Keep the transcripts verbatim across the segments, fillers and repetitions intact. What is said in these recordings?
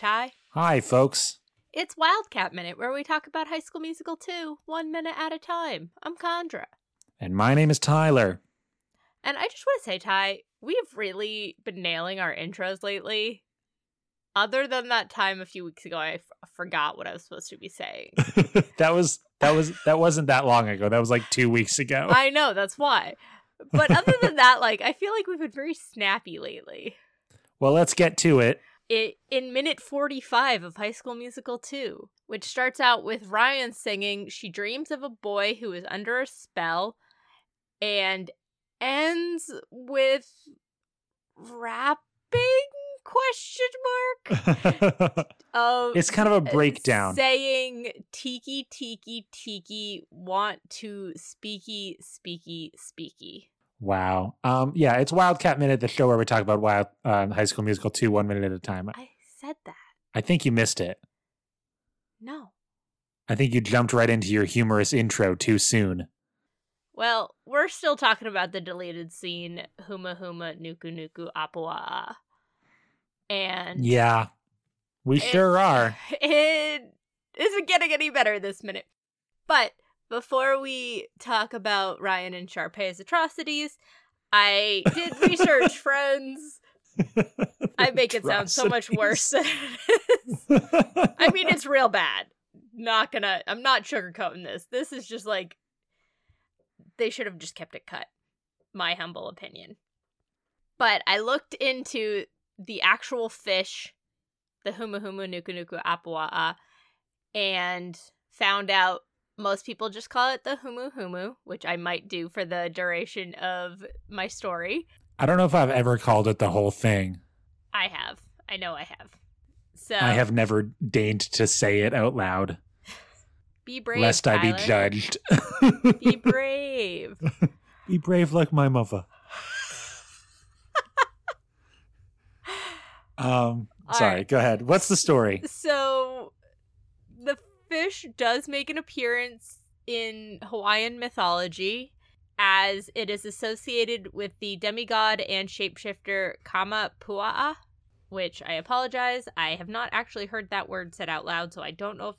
Ty. Hi, folks. It's Wildcat Minute, where we talk about High School Musical two, one minute at a time. I'm Condra. And my name is Tyler. And I just want to say, Ty, we've really been nailing our intros lately. Other than that time a few weeks ago, I f- forgot what I was supposed to be saying. that was that was that wasn't that long ago. That was like two weeks ago. I know, that's why. But other than that, like I feel like we've been very snappy lately. Well, let's get to it. it. In minute forty-five of High School Musical two, which starts out with Ryan singing "She Dreams of a Boy Who Is Under a Spell," and ends with rapping. Question mark. um, it's kind of a breakdown. Saying tiki tiki tiki want to speaky speaky speaky. Wow. Um. Yeah. It's Wildcat Minute, the show where we talk about Wild uh, High School Musical two, one minute at a time. I said that. I think you missed it. No. I think you jumped right into your humorous intro too soon. Well, we're still talking about the deleted scene, Humuhumunukunukuapua'a. And yeah, we it, sure are. It isn't getting any better this minute. But before we talk about Ryan and Sharpay's atrocities, I did research, friends. I make it sound so much worse than it is. I mean, it's real bad. Not gonna, I'm not sugarcoating this. This is just like, they should have just kept it cut. My humble opinion. But I looked into the actual fish, the Humuhumunukunukuapua'a, and found out most people just call it the Humuhumu, which I might do for the duration of my story. I don't know if I've ever called it the whole thing. I have. I know I have. So I have never deigned to say it out loud. Be brave, lest Tyler. I be judged. Be brave. Be brave like my mother. Um, sorry, right. Go ahead. What's the story? So the fish does make an appearance in Hawaiian mythology, as it is associated with the demigod and shapeshifter Kama Pua'a, which I apologize. I have not actually heard that word said out loud, so I don't know if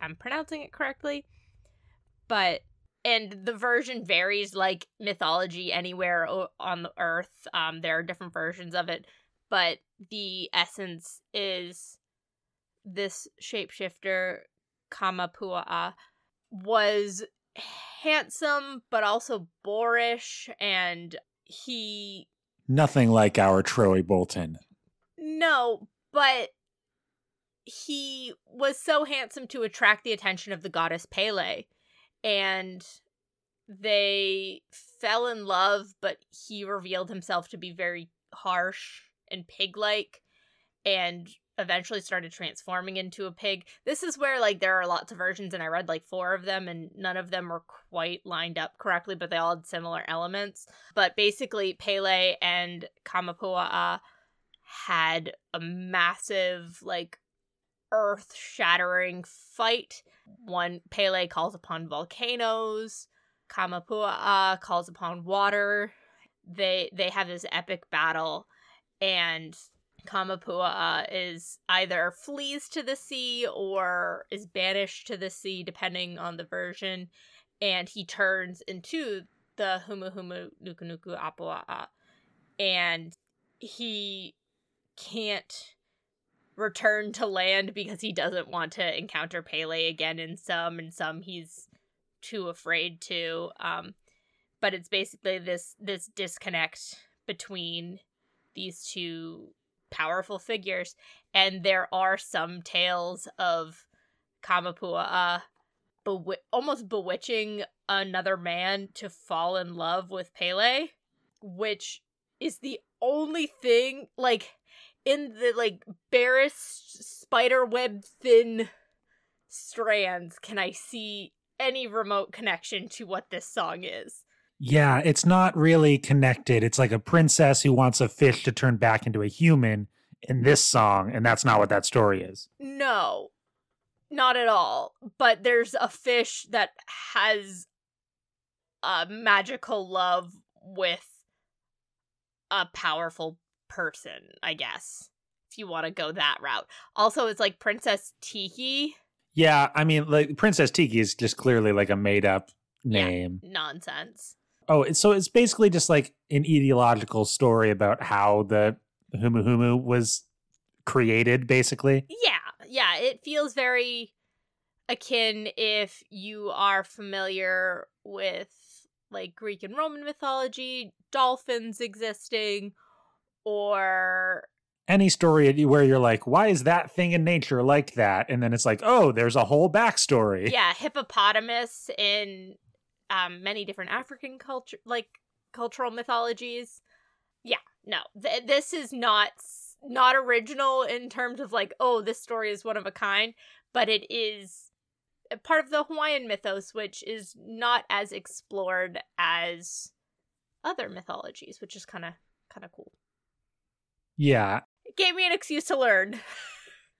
I'm pronouncing it correctly. But, and the version varies, like mythology anywhere on the earth. Um, there are different versions of it. But the essence is this shapeshifter, Kama Pua'a, was handsome but also boorish, and he... Nothing like our Troy Bolton. No, but he was so handsome to attract the attention of the goddess Pele, and they fell in love, but he revealed himself to be very harsh and pig-like, and eventually started transforming into a pig. This is where, like, there are lots of versions, and I read, like, four of them, and none of them were quite lined up correctly, but they all had similar elements. But basically, Pele and Kama Pua'a had a massive, like, earth-shattering fight. One, Pele calls upon volcanoes, Kama Pua'a calls upon water. They, they have this epic battle, and Kama Pua'a is either flees to the sea or is banished to the sea, depending on the version, and he turns into the Humuhumunukunukuapua'a, and he can't return to land because he doesn't want to encounter Pele again in some, and some he's too afraid to. Um, but it's basically this this disconnect between these two powerful figures, and there are some tales of Kama Pua'a bewi- almost bewitching another man to fall in love with Pele, which is the only thing, like, in the, like, barest spiderweb thin strands can I see any remote connection to what this song is. Yeah, it's not really connected. It's like a princess who wants a fish to turn back into a human in this song, and that's not what that story is. No, not at all. But there's a fish that has a magical love with a powerful person, I guess. if you want to go that route. Also, it's like Princess Tiki. Yeah, I mean, like Princess Tiki is just clearly like a made up name. Yeah, nonsense. Oh, it's, so it's basically just like an ideological story about how the Humuhumu was created, basically. Yeah, yeah. It feels very akin, if you are familiar with like Greek and Roman mythology, dolphins existing, or any story where you're like, why is that thing in nature like that? And then it's like, oh, there's a whole backstory. Yeah, hippopotamus in um, many different African culture, like cultural mythologies. Yeah, no, th- this is not not original in terms of like, oh, this story is one of a kind, but it is part of the Hawaiian mythos, which is not as explored as other mythologies, which is kind of kind of cool. Yeah. It gave me an excuse to learn.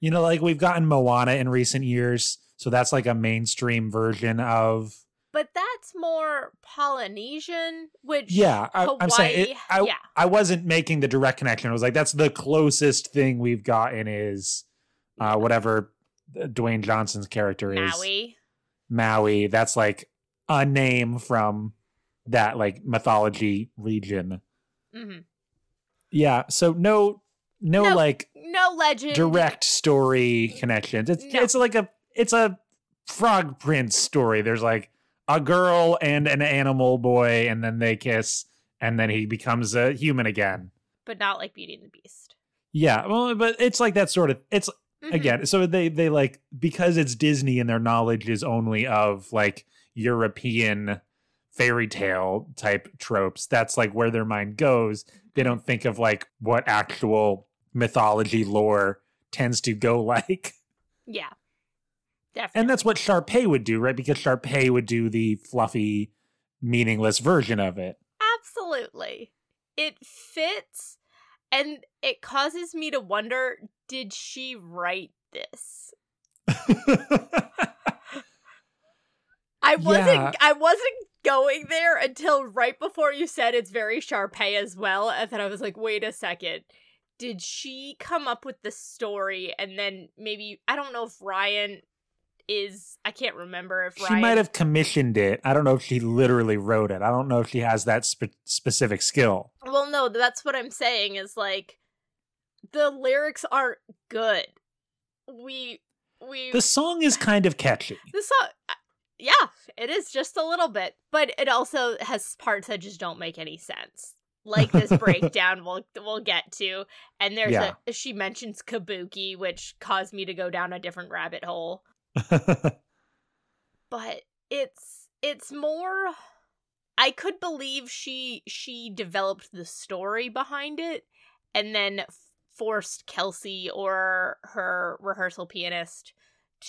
You know, like we've gotten Moana in recent years, so that's like a mainstream version of... But that's more Polynesian, which yeah, I, Hawaii... I'm saying it, I, yeah. I wasn't making the direct connection. I was like, that's the closest thing we've gotten is uh, whatever Dwayne Johnson's character is. Maui. Maui. That's like a name from that like mythology region. Mm-hmm. Yeah, so no, no, no, like no legend, direct story connections. It's no. it's like a it's a Frog Prince story. There's like a girl and an animal boy, and then they kiss, and then he becomes a human again. But not like Beauty and the Beast. Yeah, well, but it's like that sort of. It's mm-hmm. again, so they they like because it's Disney and their knowledge is only of like European fairy tale type tropes. That's like where their mind goes. They don't think of like what actual mythology lore tends to go like. Yeah, definitely. And that's what Sharpay would do, right? Because Sharpay would do the fluffy, meaningless version of it. Absolutely. It fits, and it causes me to wonder, did she write this? I wasn't yeah. I wasn't going there until right before you said it's very Sharpay as well, and then I was like, wait a second, did she come up with the story? And then maybe, I don't know if Ryan is, I can't remember if she Ryan... She might have commissioned it. I don't know if she literally wrote it. I don't know if she has that spe- specific skill. Well, no, that's what I'm saying is like, the lyrics aren't good. We, we... The song is kind of catchy. The song... Yeah, it is just a little bit, but it also has parts that just don't make any sense. Like this breakdown we'll we'll get to, and there's yeah. a she mentions kabuki, which caused me to go down a different rabbit hole. But it's it's more. I could believe she she developed the story behind it, and then forced Kelsey or her rehearsal pianist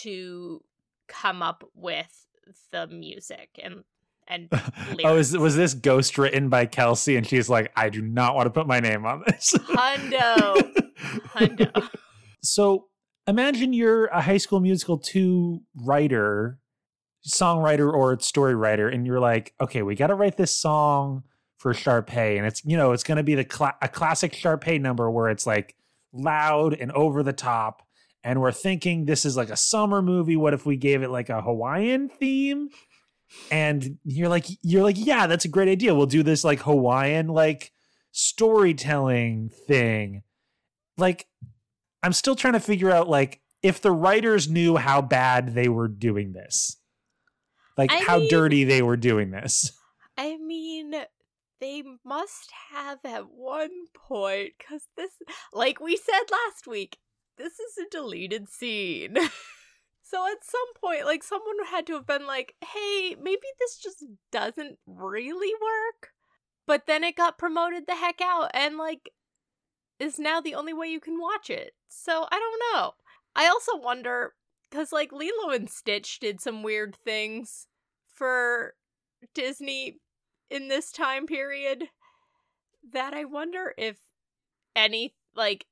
to come up with the music and and lyrics. Oh, is, was this ghost written by Kelsey? And she's like, I do not want to put my name on this. Hundo, hundo. So imagine you're a High School Musical two writer, songwriter, or story writer, and you're like, okay, we got to write this song for Sharpay, and it's you know it's going to be the cl- a classic Sharpay number where it's like loud and over the top. And we're thinking this is like a summer movie. What if we gave it like a Hawaiian theme? And you're like, you're like, yeah, that's a great idea. We'll do this like Hawaiian like storytelling thing. Like, I'm still trying to figure out like if the writers knew how bad they were doing this, like I how mean, dirty they were doing this. I mean, they must have at one point, because this, like we said last week, this is a deleted scene. So at some point, like, someone had to have been like, hey, maybe this just doesn't really work. But then it got promoted the heck out and, like, is now the only way you can watch it. So I don't know. I also wonder, because, like, Lilo and Stitch did some weird things for Disney in this time period that I wonder if any, like...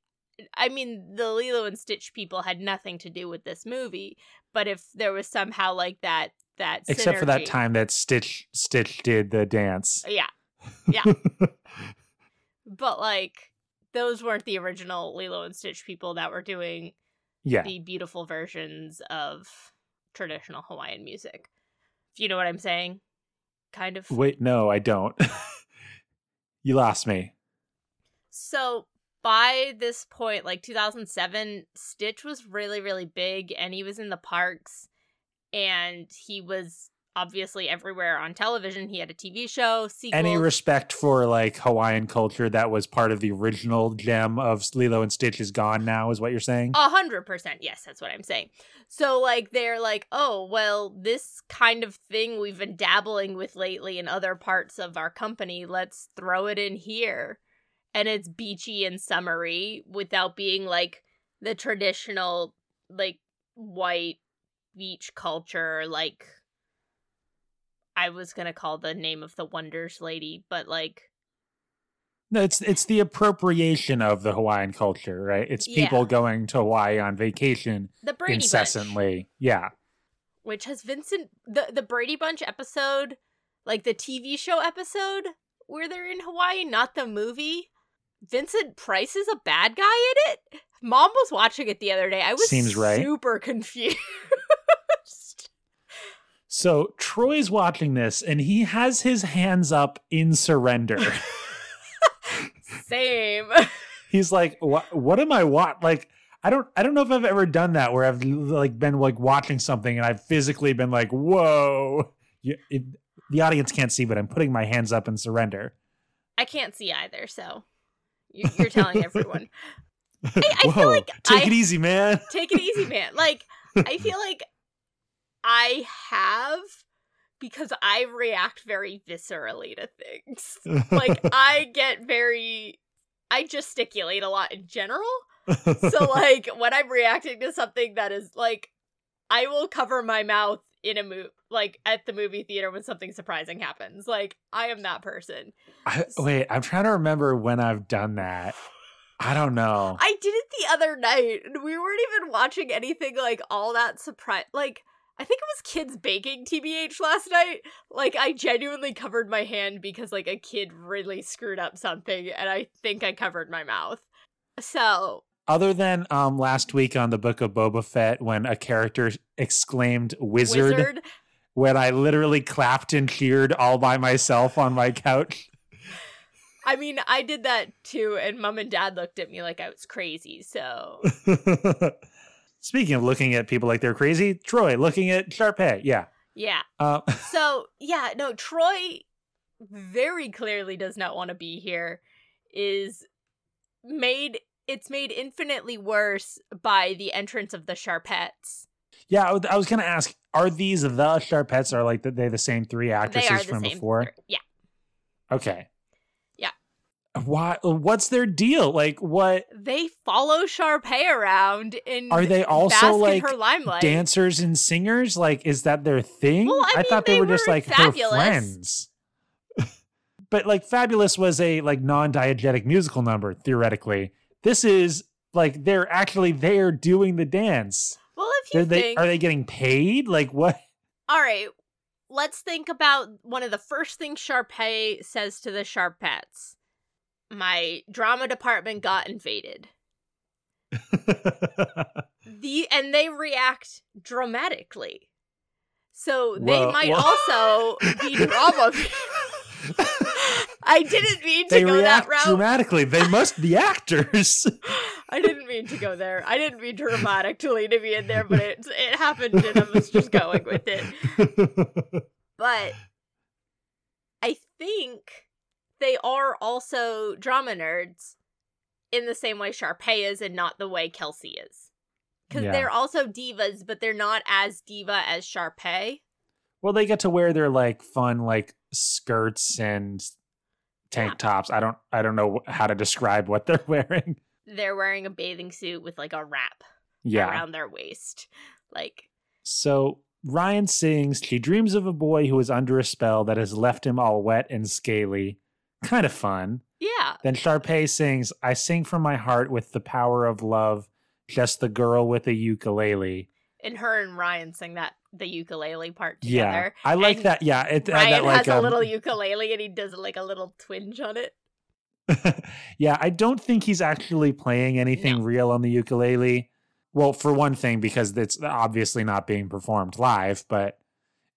I mean, the Lilo and Stitch people had nothing to do with this movie, but if there was somehow like that, that except synergy. For that time that Stitch Stitch did the dance, yeah, yeah, but like those weren't the original Lilo and Stitch people that were doing yeah. the beautiful versions of traditional Hawaiian music. Do you know what I'm saying? Kind of. Wait, no, I don't. You lost me. So by this point, like two thousand seven, Stitch was really, really big, and he was in the parks, and he was obviously everywhere on television. He had a T V show, sequels. Any respect for like Hawaiian culture that was part of the original gem of Lilo and Stitch is gone now, is what you're saying? A hundred percent. Yes, that's what I'm saying. So like they're like, oh, well, this kind of thing we've been dabbling with lately in other parts of our company. Let's throw it in here. And it's beachy and summery without being like the traditional like white beach culture, like I was going to call the name of the Wonders lady, but like. No, it's it's the appropriation of the Hawaiian culture, right? It's yeah. people going to Hawaii on vacation the Brady incessantly. Bunch. Yeah. Which has Vincent, the, the Brady Bunch episode, like the T V show episode where they're in Hawaii, not the movie. Vincent Price is a bad guy in it. Mom was watching it the other day. I was Seems right. super confused. So Troy's watching this, and he has his hands up in surrender. Same. He's like, "What? What am I watching? Like, I don't, I don't know if I've ever done that where I've like been like watching something and I've physically been like, whoa." You, it, the audience can't see, but I'm putting my hands up in surrender. I can't see either, so you, you're telling everyone. I, I whoa, feel like take I, it easy, man. Take it easy, man. Like, I feel like. I have, because I react very viscerally to things. Like, I get very, I gesticulate a lot in general. So, like, when I'm reacting to something that is, like, I will cover my mouth in a movie, like, at the movie theater when something surprising happens. Like, I am that person. I, wait, I'm trying to remember when I've done that. I don't know. I did it the other night, and we weren't even watching anything, like, all that surprise, like, I think it was kids baking T B H last night. Like, I genuinely covered my hand because, like, a kid really screwed up something, and I think I covered my mouth. So. Other than um, last week on the Book of Boba Fett, when a character exclaimed, wizard, wizard. When I literally clapped and cheered all by myself on my couch. I mean, I did that too, and mom and dad looked at me like I was crazy, so. Speaking of looking at people like they're crazy, Troy looking at Sharpay. Yeah. Yeah. Uh, so, yeah, no, Troy very clearly does not want to be here. Is made, it's made infinitely worse by the entrance of the Sharpettes. Yeah, I was going to ask, are these the Sharpettes? Are like they the same three actresses they are the from same before? Th- yeah. Okay. Why? What's their deal? Like, what? They follow Sharpay around and are they also like dancers and singers? Like, is that their thing? Well, I, I mean, thought they, they were, were just like her friends. But like, Fabulous was a like non-diegetic musical number theoretically. This is like they're actually there doing the dance. Well, if you they, think, are they getting paid? Like, what? All right, let's think about one of the first things Sharpay says to the Sharpettes. My drama department got invaded. the and they react dramatically. So they whoa, might whoa. also be drama. I didn't mean to they go react that route. Dramatically. They must be actors. I didn't mean to go there. I didn't mean dramatically to be in there, but it, it happened and I was just going with it. But I think they are also drama nerds in the same way Sharpay is and not the way Kelsey is. Because yeah. they're also divas, but they're not as diva as Sharpay. Well, they get to wear their like fun like skirts and tank yeah. tops. I don't I don't know how to describe what they're wearing. They're wearing a bathing suit with like a wrap yeah. around their waist. Like So Ryan sings, "She dreams of a boy who is under a spell that has left him all wet and scaly." Kind of fun. Yeah. Then Sharpay sings, "I sing from my heart with the power of love, just the girl with a ukulele." And her and Ryan sing that the ukulele part together. Yeah, I like and that. Yeah, it, Ryan uh, that, like, has a um, little ukulele and he does like a little twinge on it. Yeah, I don't think he's actually playing anything no. real on the ukulele. Well, for one thing, because it's obviously not being performed live, but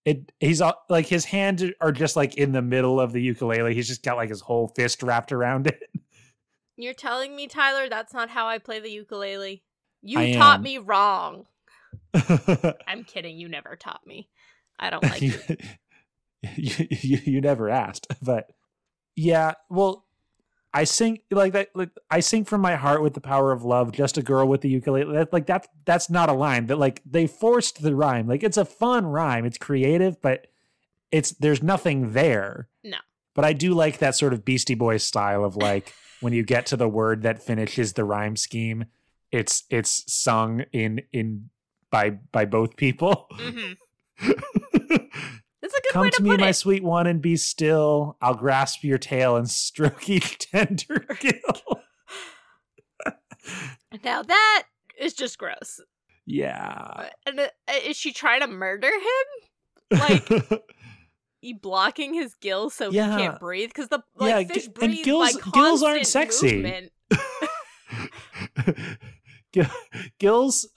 it he's like his hands are just like in the middle of the ukulele. He's just got like his whole fist wrapped around it. You're telling me, Tyler, that's not how I play the ukulele? You I taught am. me wrong. I'm kidding. You never taught me. I don't like you, you, you. You never asked, but yeah, well, I sing like that. Like I sing from my heart with the power of love. Just a girl with the ukulele. That, like that's that's not a line. That like they forced the rhyme. Like it's a fun rhyme. It's creative, but it's there's nothing there. No. But I do like that sort of Beastie Boys style of like when you get to the word that finishes the rhyme scheme, it's it's sung in in by by both people. Mm-hmm. That's a good Come way to, to me, put my it. Sweet one, and be still. I'll grasp your tail and stroke each tender gill. Now that is just gross. Yeah. And uh, is she trying to murder him? Like, he blocking his gills so yeah. he can't breathe because the like yeah, fish g- breathes and gills, by constant gills aren't sexy. G- gills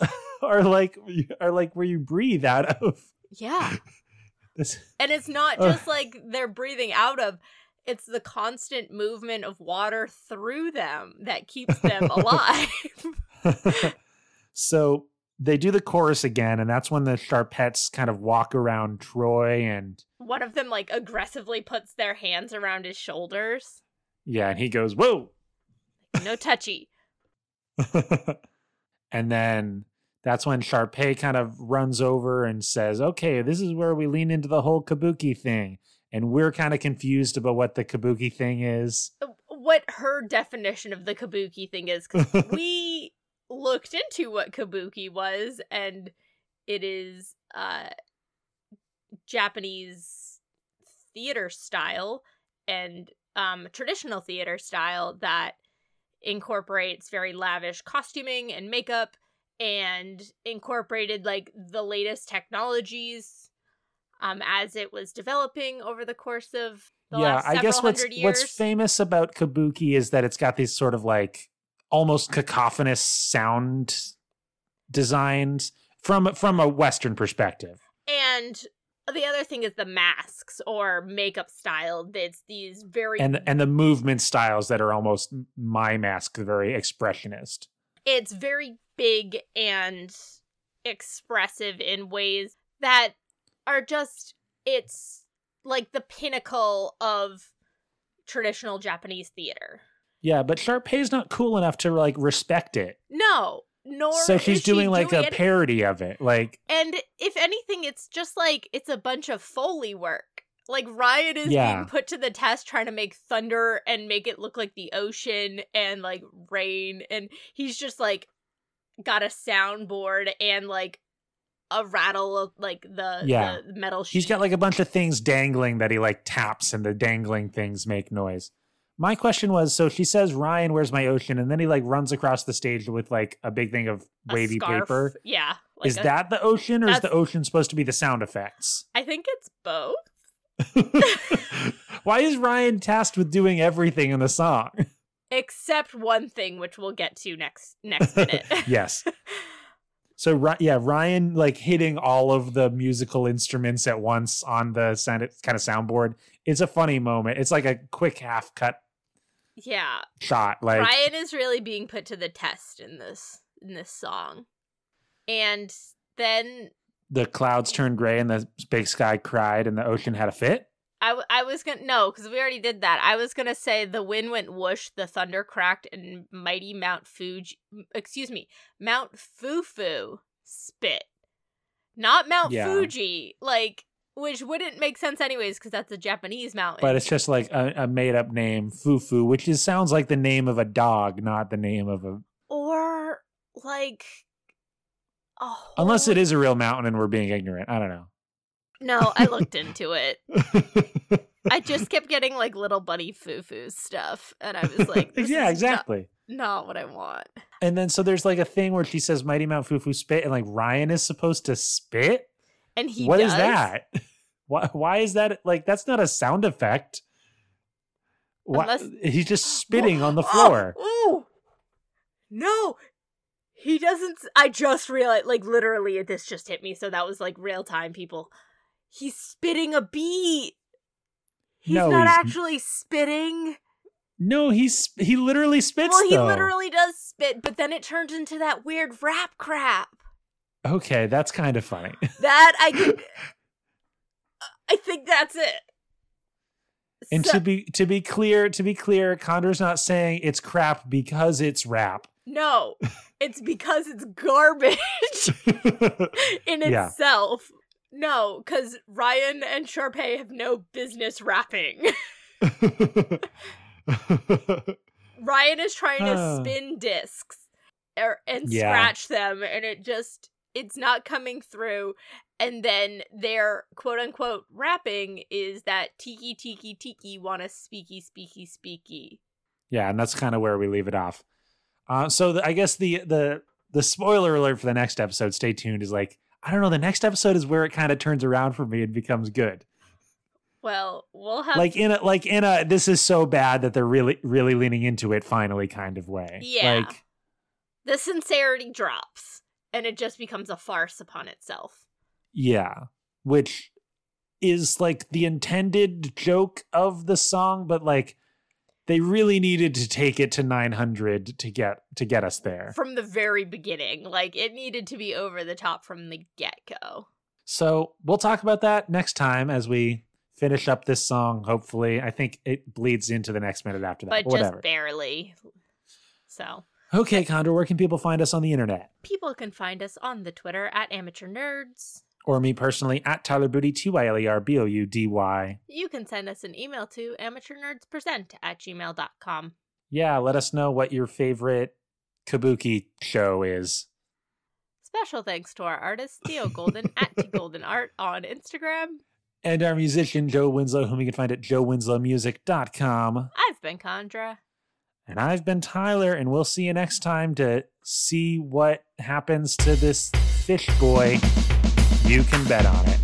are like are like where you breathe out of. Yeah. This, and it's not just uh, like they're breathing out of, it's the constant movement of water through them that keeps them alive. So they do the chorus again, and that's when the Sharpettes kind of walk around Troy, and one of them like aggressively puts their hands around his shoulders. Yeah, and he goes, whoa! No touchy. And then that's when Sharpay kind of runs over and says, okay, this is where we lean into the whole kabuki thing. And we're kind of confused about what the kabuki thing is. What her definition of the kabuki thing is. Because we looked into what kabuki was, and it is uh, Japanese theater style and um, traditional theater style that incorporates very lavish costuming and makeup, and incorporated like the latest technologies um, as it was developing over the course of the yeah, last several I guess what's, hundred years. What's famous about kabuki is that it's got these sort of like almost cacophonous sound designs from from a Western perspective. And the other thing is the masks or makeup style. It's these very... And, and the movement styles that are almost my mask, very expressionist. It's very big and expressive in ways that are just, it's like the pinnacle of traditional Japanese theater. Yeah, but Sharpay's not cool enough to like respect it. No, nor so she's doing she like doing a anything. parody of it. Like, and if anything, it's just like it's a bunch of Foley work. Like Ryan is yeah. being put to the test trying to make thunder and make it look like the ocean and like rain, and he's just like got a soundboard and like a rattle of like the, yeah. the metal sheet. He's got like a bunch of things dangling that he like taps, and the dangling things make noise. My question was, so she says, Ryan, where's my ocean? And then he like runs across the stage with like a big thing of wavy paper. Yeah. Like is a, that the ocean, or is the ocean supposed to be the sound effects? I think it's both. Why is Ryan tasked with doing everything in the song? Except one thing, which we'll get to next next minute. Yes. So, yeah, Ryan, like, hitting all of the musical instruments at once on the sound, kind of soundboard. It's a funny moment. It's like a quick half-cut yeah. shot. Like Ryan is really being put to the test in this in this song. And then... The clouds turned gray and the big sky cried and the ocean had a fit? I, w- I was going to... No, because we already did that. I was going to say the wind went whoosh, the thunder cracked, and mighty Mount Fuji... Excuse me. Mount Fufu spit. Not Mount yeah. Fuji, like, which wouldn't make sense anyways, because that's a Japanese mountain. But it's just like a, a made-up name, Fufu, which is, sounds like the name of a dog, not the name of a... Or, like... Oh, unless it is a real mountain and we're being ignorant. I don't know. No, I looked into it. I just kept getting like little bunny foo-foo stuff, and I was like, this yeah, is exactly. Not, not what I want. And then so there's like a thing where she says Mighty Mount Fufu spit, and like Ryan is supposed to spit? And he What does? is that? Why why is that, like, that's not a sound effect? Unless... What? He's just spitting on the floor. Oh, oh. No, he doesn't. I just realized, like, literally, this just hit me. So that was like real time, people. He's spitting a beat. He's no, not he's... actually spitting. No, he's he literally spits. Well, he though. literally does spit, but then it turns into that weird rap crap. Okay, that's kind of funny. That I could, I think that's it. And so, to be to be clear, to be clear, Condor's not saying it's crap because it's rap. No, it's because it's garbage in yeah. itself. No, because Ryan and Sharpay have no business rapping. Ryan is trying to spin discs er, and yeah. scratch them, and it just it's not coming through. And then their quote unquote rapping is that tiki tiki tiki wanna speaky speaky speaky. Yeah, and that's kind of where we leave it off. Uh, so the, I guess the the the spoiler alert for the next episode. Stay tuned. Is like I don't know. The next episode is where it kind of turns around for me and becomes good. Well, we'll have like in a like in a this is so bad that they're really really leaning into it finally kind of way. Yeah, like, the sincerity drops and it just becomes a farce upon itself. Yeah, which is like the intended joke of the song, but like they really needed to take it to nine hundred to get to get us there from the very beginning. Like it needed to be over the top from the get-go. So we'll talk about that next time as we finish up this song, hopefully. I think it bleeds into the next minute after that. But whatever. Just barely. So. Okay, Condor, where can people find us on the internet? People can find us on the Twitter at Amateur Nerds. Or me personally at Tyler Booty, T Y L E R B O U D Y. You can send us an email to amateurnerdspresent at gmail dot com. Yeah, let us know what your favorite kabuki show is. Special thanks to our artist, Theo Golden at tgoldenart on Instagram. And our musician, Joe Winslow, whom you can find at joe winslow music dot com. I've been Condra. And I've been Tyler, and we'll see you next time to see what happens to this fish boy. You can bet on it.